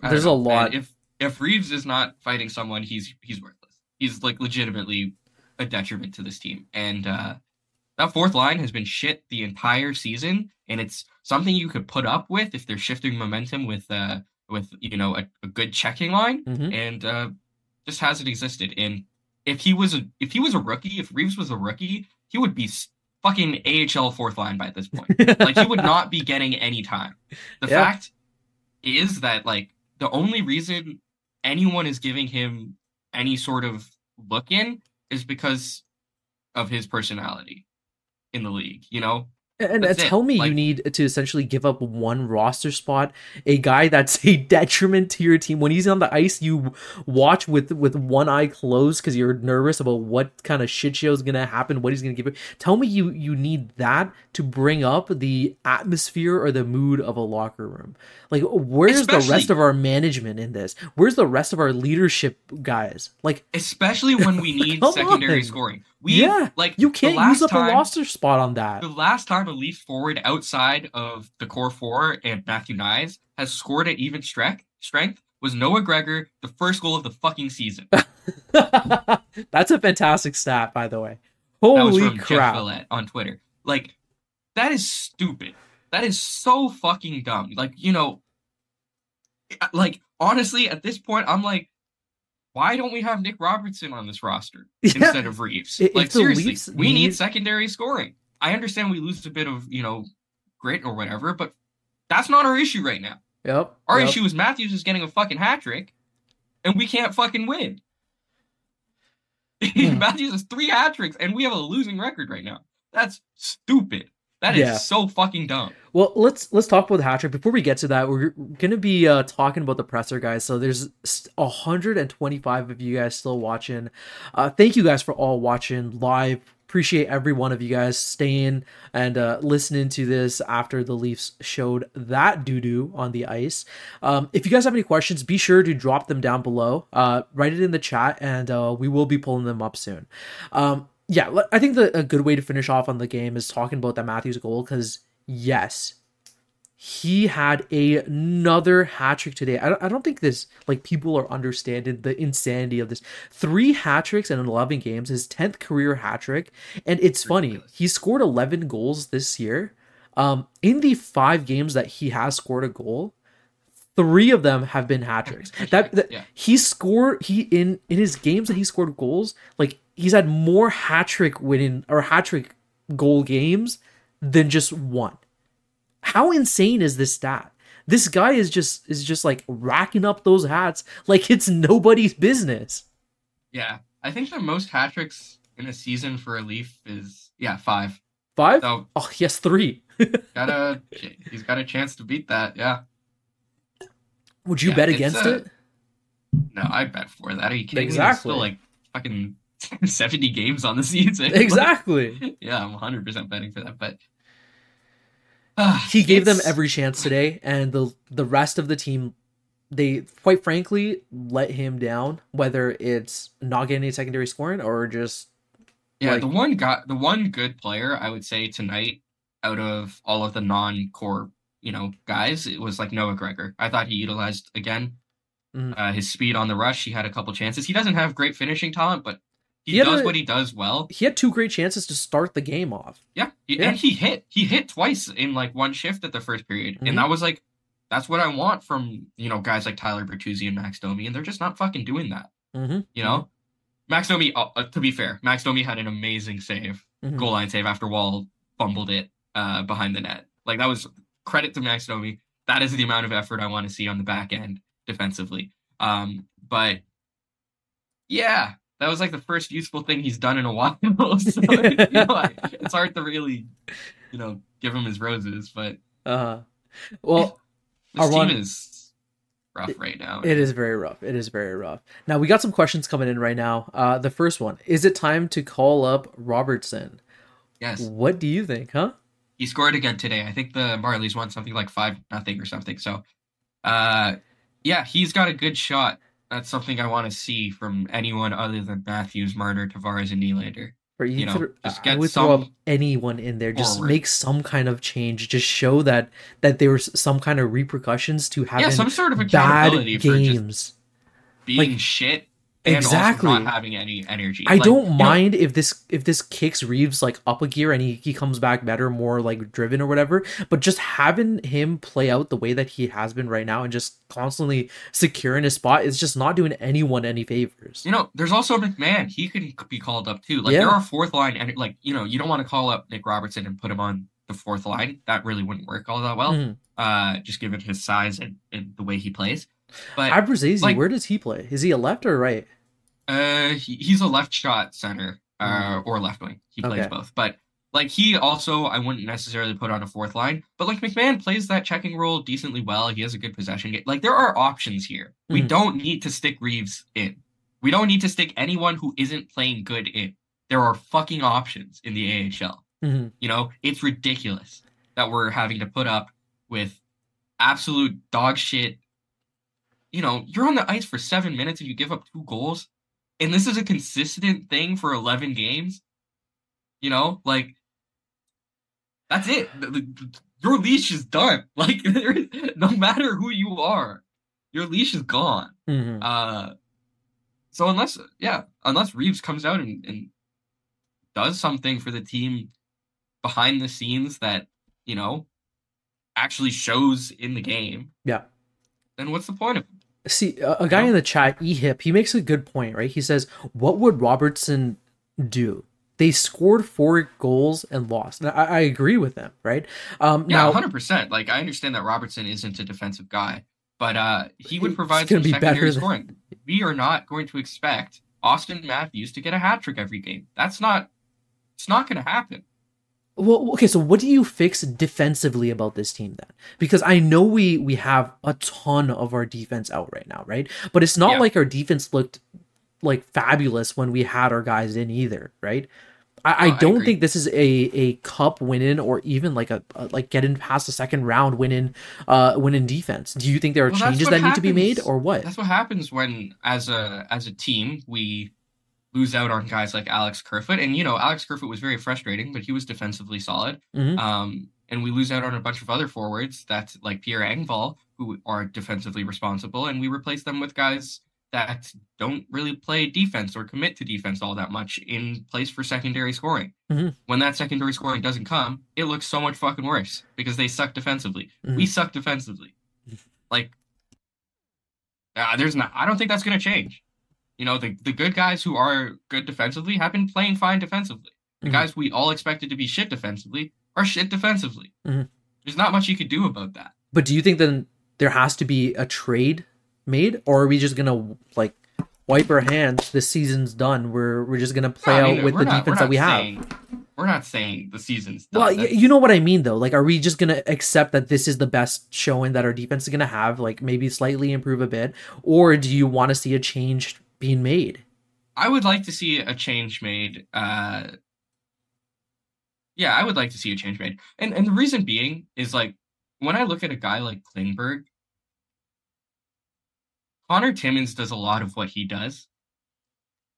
there's a lot. If Reaves is not fighting someone, he's worthless. He's like legitimately a detriment to this team. And that fourth line has been shit the entire season, and it's something you could put up with if they're shifting momentum with a good checking line, mm-hmm. and just hasn't existed. And if he was a rookie, if Reaves was a rookie, he would be fucking AHL fourth line by this point. Like he would not be getting any time. The fact is that like the only reason anyone is giving him any sort of look in is because of his personality in the league, you know? And tell me, like, you need to essentially give up one roster spot, a guy that's a detriment to your team. When he's on the ice, you watch with one eye closed because you're nervous about what kind of shit show is going to happen, what he's going to give you. Tell me you need that to bring up the atmosphere or the mood of a locker room. Like, where's the rest of our management in this? Where's the rest of our leadership guys? Like, especially when we need secondary scoring. You can't use up a roster spot on that. The last time a Leaf forward outside of the core four and Matthew Knies has scored at even strength was Noah Gregor, the first goal of the fucking season. That's a fantastic stat, by the way. Holy crap. That was from Jeff Villette on Twitter. Like, that is stupid. That is so fucking dumb. Like, you know, like, honestly, at this point, I'm like, why don't we have Nick Robertson on this roster instead of Reaves? Like, seriously, we need secondary scoring. I understand we lose a bit of, you know, grit or whatever, but that's not our issue right now. Yep. Our issue is Matthews is getting a fucking hat trick, and we can't fucking win. Matthews has 3 hat tricks, and we have a losing record right now. That's stupid. That is so fucking dumb. Well, let's talk about the hat trick. Before we get to that, we're going to be talking about the presser, guys. So there's 125 of you guys still watching. Thank you guys for all watching live. Appreciate every one of you guys staying and listening to this after the Leafs showed that doo-doo on the ice. If you guys have any questions, be sure to drop them down below. Write it in the chat, and we will be pulling them up soon. I think a good way to finish off on the game is talking about that Matthews goal, because yes, he had another hat trick today. I don't think this, like, people are understanding the insanity of this. 3 hat tricks in 11 games, his 10th career hat trick. And it's funny, he scored 11 goals this year. In the 5 games that he has scored a goal, 3 of them have been hat tricks. He scored in his games that he scored goals, like, he's had more hat trick winning or hat trick goal games than just one. How insane is this stat? This guy is just like racking up those hats like it's nobody's business. Yeah. I think the most hat tricks in a season for a Leaf is 5. 5? So, 3. He's got a chance to beat that, yeah. Would you bet against it? No, I bet for that. Are you kidding? Exactly. Still like fucking 70 games on the season. Exactly. Like, yeah, I'm 100% betting for that, but he gave them every chance today, and the rest of the team, they quite frankly let him down, whether it's not getting any secondary scoring or just the one good player I would say tonight out of all of the non-core, you know, guys, it was like Noah Gregor. I thought he utilized again his speed on the rush. He had a couple chances. He doesn't have great finishing talent, but he does what he does well. He had 2 great chances to start the game off. Yeah. And he hit twice in like one shift at the first period. Mm-hmm. And that was like That's what I want from, you know, guys like Tyler Bertuzzi and Max Domi, and they're just not fucking doing that. Mm-hmm. You know, Max Domi, to be fair, Max Domi had an amazing save, goal line save after Woll fumbled it behind the net. Like, that was credit to Max Domi. That is the amount of effort I want to see on the back end defensively. But yeah, that was like the first useful thing he's done in a while. So, you know, it's hard to really, you know, give him his roses, but well, this team is rough right now. It is very rough. It is very rough. Now, we got some questions coming in right now. The first one, is it time to call up Robertson? Yes. What do you think, huh? He scored again today. I think the Marlies won something like 5-0 or something. So, yeah, he's got a good shot. That's something I want to see from anyone other than Matthews, Marner, Tavares, and Nylander. Or you know, just get throw up anyone in there. Just make some kind of change. Just show that there was some kind of repercussions to having some sort of accountability bad games. For just being shit. And also not having any energy. I don't mind if this kicks Reaves like up a gear and he comes back better, more like driven or whatever. But just having him play out the way that he has been right now and just constantly securing his spot is just not doing anyone any favors. You know, there's also McMahon. He could be called up too. Like there are fourth line, and like, you know, you don't want to call up Nick Robertson and put him on the fourth line. That really wouldn't work all that well. Mm-hmm. Just given his size and the way he plays. But Abruzzese, where does he play? Is he a left or right? He's a left shot center or left wing. He plays both. But like he also, I wouldn't necessarily put on a fourth line. But like McMahon plays that checking role decently well. He has a good possession game. Like there are options here. Mm-hmm. We don't need to stick Reaves in. We don't need to stick anyone who isn't playing good in. There are fucking options in the AHL. Mm-hmm. You know, it's ridiculous that we're having to put up with absolute dog shit. You know, you're on the ice for 7 minutes and you give up 2 goals. And this is a consistent thing for 11 games. You know, like, that's it. Your leash is done. Like, no matter who you are, your leash is gone. Mm-hmm. So unless Reaves comes out and does something for the team behind the scenes that, you know, actually shows in the game. Yeah. Then what's the point of it? See, a guy in the chat, Ehip, he makes a good point, right? He says, what would Robertson do? They scored 4 goals and lost. And I agree with them, right? Now, 100%. Like, I understand that Robertson isn't a defensive guy, but he would provide some secondary scoring. We are not going to expect Auston Matthews to get a hat trick every game. It's not going to happen. Well, okay, so what do you fix defensively about this team then? Because I know we have a ton of our defense out right now, right? But it's not like our defense looked like fabulous when we had our guys in either, right? I don't think this is a cup win-in or even like a like getting past the second round win-in defense. Do you think there are changes that need to be made or what? That's what happens when, as a team, we lose out on guys like Alex Kerfoot. And, you know, Alex Kerfoot was very frustrating, but he was defensively solid. Mm-hmm. And we lose out on a bunch of other forwards that's like Pierre Engvall, who are defensively responsible. And we replace them with guys that don't really play defense or commit to defense all that much in place for secondary scoring. Mm-hmm. When that secondary scoring doesn't come, it looks so much fucking worse because they suck defensively. Mm-hmm. We suck defensively. Like, I don't think that's going to change. You know, the good guys who are good defensively have been playing fine defensively. The guys we all expected to be shit defensively are shit defensively. Mm-hmm. There's not much you could do about that. But do you think then there has to be a trade made? Or are we just going to, like, wipe our hands? The season's done. We're just going to play out with the defense that we have. We're not saying the season's done. Well, you know what I mean, though. Like, are we just going to accept that this is the best showing that our defense is going to have? Like, maybe slightly improve a bit? Or do you want to see a change being made? I would like to see a change made. I would like to see a change made. And the reason being is, like, when I look at a guy like Klingberg, Connor Timmins does a lot of what he does.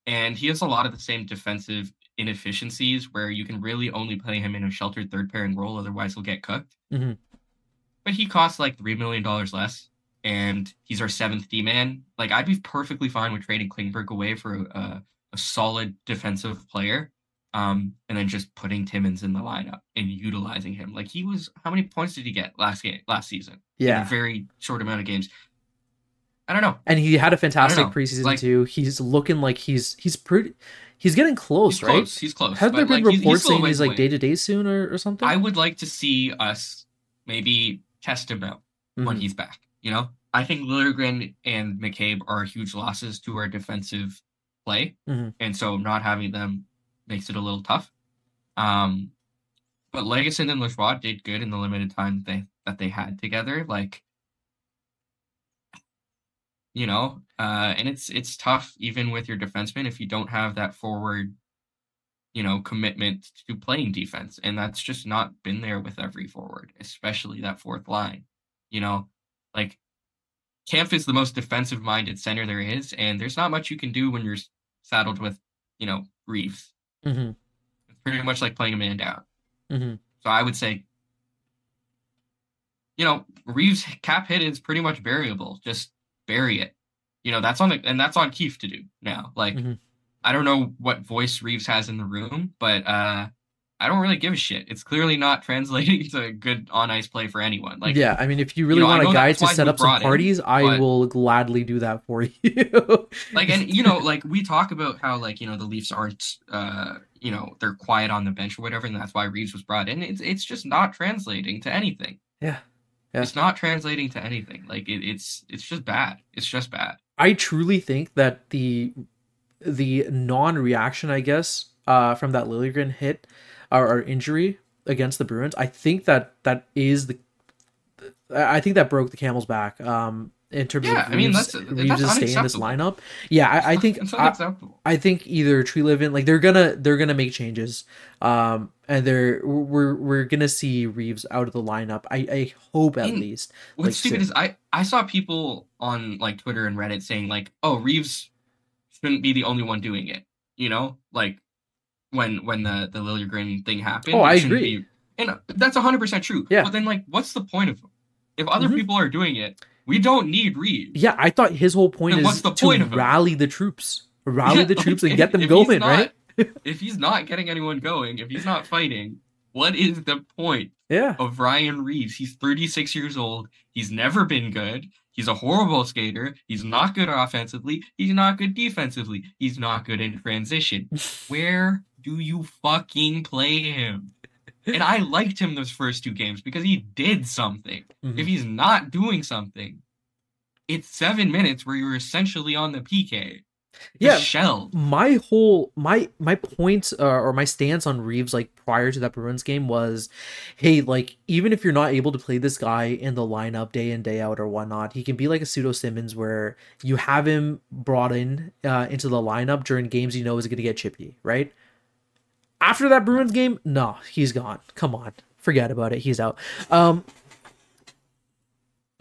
And he has a lot of the same defensive inefficiencies where you can really only play him in a sheltered third pairing role, otherwise he'll get cooked. Mm-hmm. But he costs like $3 million less. And he's our 7th D-man. Like, I'd be perfectly fine with trading Klingberg away for a solid defensive player And then just putting Timmins in the lineup and utilizing him. Like, he was, how many points did he get last season? Yeah. In a very short amount of games. I don't know. And he had a fantastic preseason, like, too. He's looking like he's pretty, he's getting close, he's right? Close, he's close. Have there been reports saying he's like day-to-day soon or something? I would like to see us maybe test him out when he's back, you know? I think Liljegren and McCabe are huge losses to our defensive play. Mm-hmm. And so not having them makes it a little tough. But Lagesson and Lajoie did good in the limited time that they had together. Like, you know, and it's tough even with your defenseman if you don't have that forward, you know, commitment to playing defense. And that's just not been there with every forward, especially that fourth line. You know, like, Kampf is the most defensive-minded center there is, and there's not much you can do when you're saddled with, you know, Reaves. Mm-hmm. It's pretty much like playing a man down. Mm-hmm. So I would say, you know, Reaves' cap hit is pretty much variable. Just bury it. You know, that's on Keefe to do now. Like, mm-hmm. I don't know what voice Reaves has in the room, but I don't really give a shit. It's clearly not translating to good on-ice play for anyone. Like, yeah, I mean, if you really want a guy to set up some parties, I will gladly do that for you. Like, and, you know, like, we talk about how, like, you know, the Leafs aren't, you know, they're quiet on the bench or whatever, and that's why Reaves was brought in. It's just not translating to anything. Yeah. It's not translating to anything. Like, it's just bad. It's just bad. I truly think that the non-reaction, I guess, from that Liljegren hit, our injury against the Bruins, I think that is I think that broke the camel's back in terms of Reaves' stay in this lineup. Yeah, I think I think either Treliving, like, they're gonna make changes, and we're gonna see Reaves out of the lineup. I hope at least. What's stupid is I saw people on, like, Twitter and Reddit saying, like, oh, Reaves shouldn't be the only one doing it, you know, like. When the Liljegren thing happened. Oh, I agree. And that's 100% true. Yeah. But then, like, what's the point of them? If other people are doing it, we don't need Reaves. Yeah, I thought his whole point is to rally the troops. And get them going, right? If he's not getting anyone going, if he's not fighting, what is the point of Ryan Reaves? He's 36 years old. He's never been good. He's a horrible skater. He's not good offensively. He's not good defensively. He's not good in transition. Where do you fucking play him? And I liked him those first two games because he did something. Mm-hmm. If he's not doing something, it's 7 minutes where you're essentially on the PK. Yeah, shelled. My whole my point or my stance on Reaves, like, prior to that Bruins game was, hey, like, even if you're not able to play this guy in the lineup day in, day out or whatnot, he can be like a pseudo Simmons where you have him brought in into the lineup during games you know is going to get chippy, right? After that Bruins game, no, he's gone. Come on, forget about it. He's out.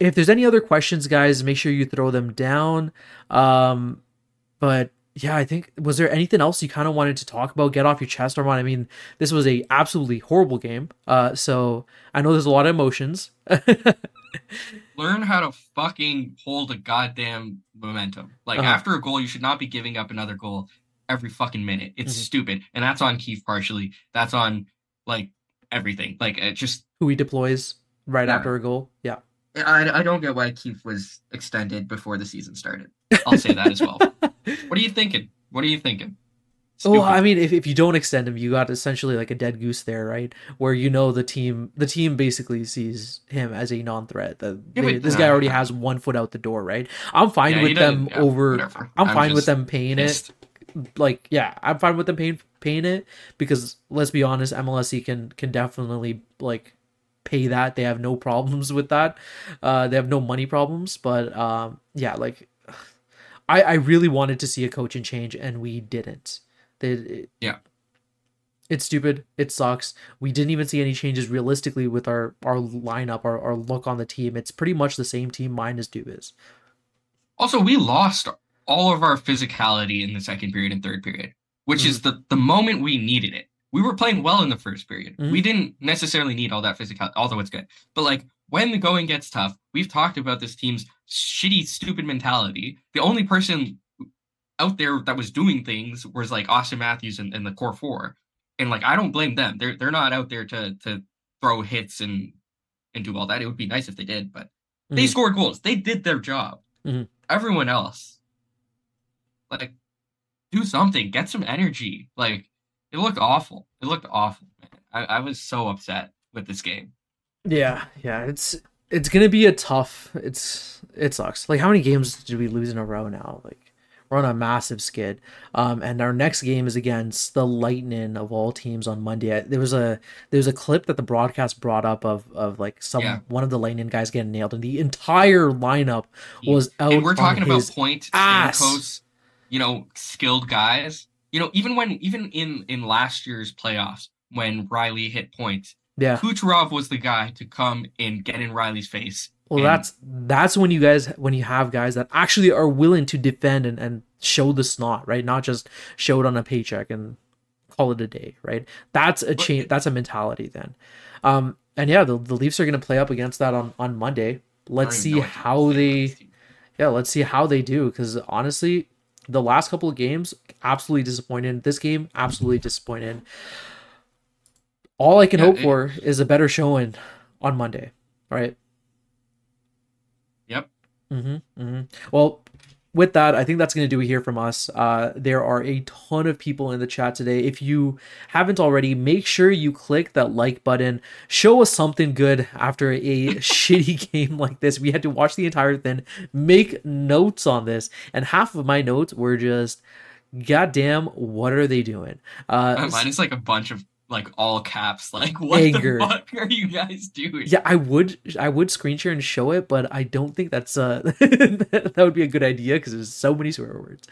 If there's any other questions, guys, make sure you throw them down. But yeah, I think, was there anything else you kind of wanted to talk about? Get off your chest, Armaan. I mean, this was a absolutely horrible game. So I know there's a lot of emotions. Learn how to fucking hold a goddamn momentum. Like, after a goal, you should not be giving up another goal every fucking minute. It's stupid. And that's on Keefe partially. That's on, like, everything. Like, it just... who he deploys after a goal. Yeah. I don't get why Keefe was extended before the season started. I'll say that as well. What are you thinking? Stupid. Well, I mean, if you don't extend him, you got essentially like a dead goose there, right? Where, you know, the team basically sees him as a non-threat. This guy already has one foot out the door, right? I'm fine with them I'm fine with them paying pissed. It. Like, yeah, I'm fine with them paying it because, let's be honest, MLSE can definitely, like, pay that. They have no problems with that. They have no money problems, but yeah, like, I really wanted to see a coaching change, and we didn't. It's stupid. It sucks. We didn't even see any changes realistically with our lineup, our look on the team. It's pretty much the same team minus Dubas. Also, we lost all of our physicality in the second period and third period, which is the moment we needed it. We were playing well in the first period. Mm-hmm. We didn't necessarily need all that physicality, although it's good. But, like, when the going gets tough, we've talked about this team's shitty, stupid mentality. The only person out there that was doing things was, like, Auston Matthews and the core four. And like, I don't blame them. They're not out there to throw hits and do all that. It would be nice if they did, but they scored goals. They did their job. Everyone else, like, do something. Get some energy. Like, it looked awful. It looked awful, man. I was so upset with this game. Yeah. It's gonna be a tough. It sucks. Like, how many games did we lose in a row now? Like, we're on a massive skid. And our next game is against the Lightning of all teams on Monday. There was a clip that the broadcast brought up of like one of the Lightning guys getting nailed, and the entire lineup was out. And we're talking about point and coast, skilled guys. Even in last year's playoffs when Riley hit points. Yeah, Kucherov was the guy to come and get in Riley's face. Well, that's when you have guys that actually are willing to defend and show the snot, right? Not just show it on a paycheck and call it a day, right? That's a change. That's a mentality then. The Leafs are going to play up against that on Monday. Let's see how they do. Because honestly, the last couple of games, absolutely disappointed. This game, absolutely disappointed. All I can hope for is a better showing on Monday, right? Yep. Well, with that, I think that's going to do it here from us. There are a ton of people in the chat today. If you haven't already, make sure you click that like button. Show us something good after a shitty game like this. We had to watch the entire thing, make notes on this, and half of my notes were just, goddamn, what are they doing? Mine is like a bunch of all caps, like, what anger. The fuck are you guys doing? Yeah, I would screen share and show it, but I don't think that's that would be a good idea because there's so many swear words.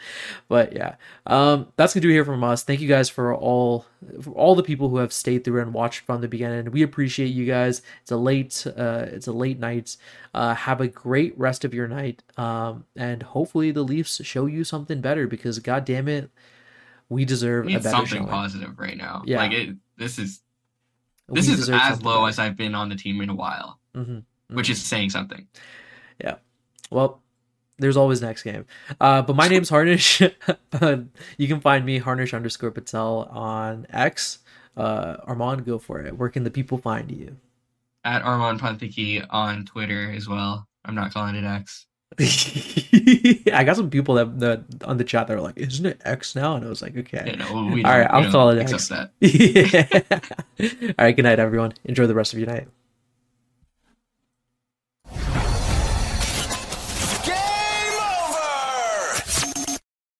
But yeah, that's gonna do it here from us. Thank you guys for all the people who have stayed through and watched from the beginning. We appreciate you guys. It's a late night. Have a great rest of your night. And hopefully the Leafs show you something better because god damn it, we deserve a better something showing. Positive right now. Yeah. Like it. This is as low as I've been on the team in a while, which is saying something. Yeah. Well, there's always next game. But my name's Harnish. You can find me Harnish_Patel on X. Armaan, go for it. Where can the people find you? At Armaan Panthaki on Twitter as well. I'm not calling it X. I got some people that on the chat that were like, "Isn't it X now?" And I was like, "Okay, all right, I'll call it X." All right, good night, everyone. Enjoy the rest of your night.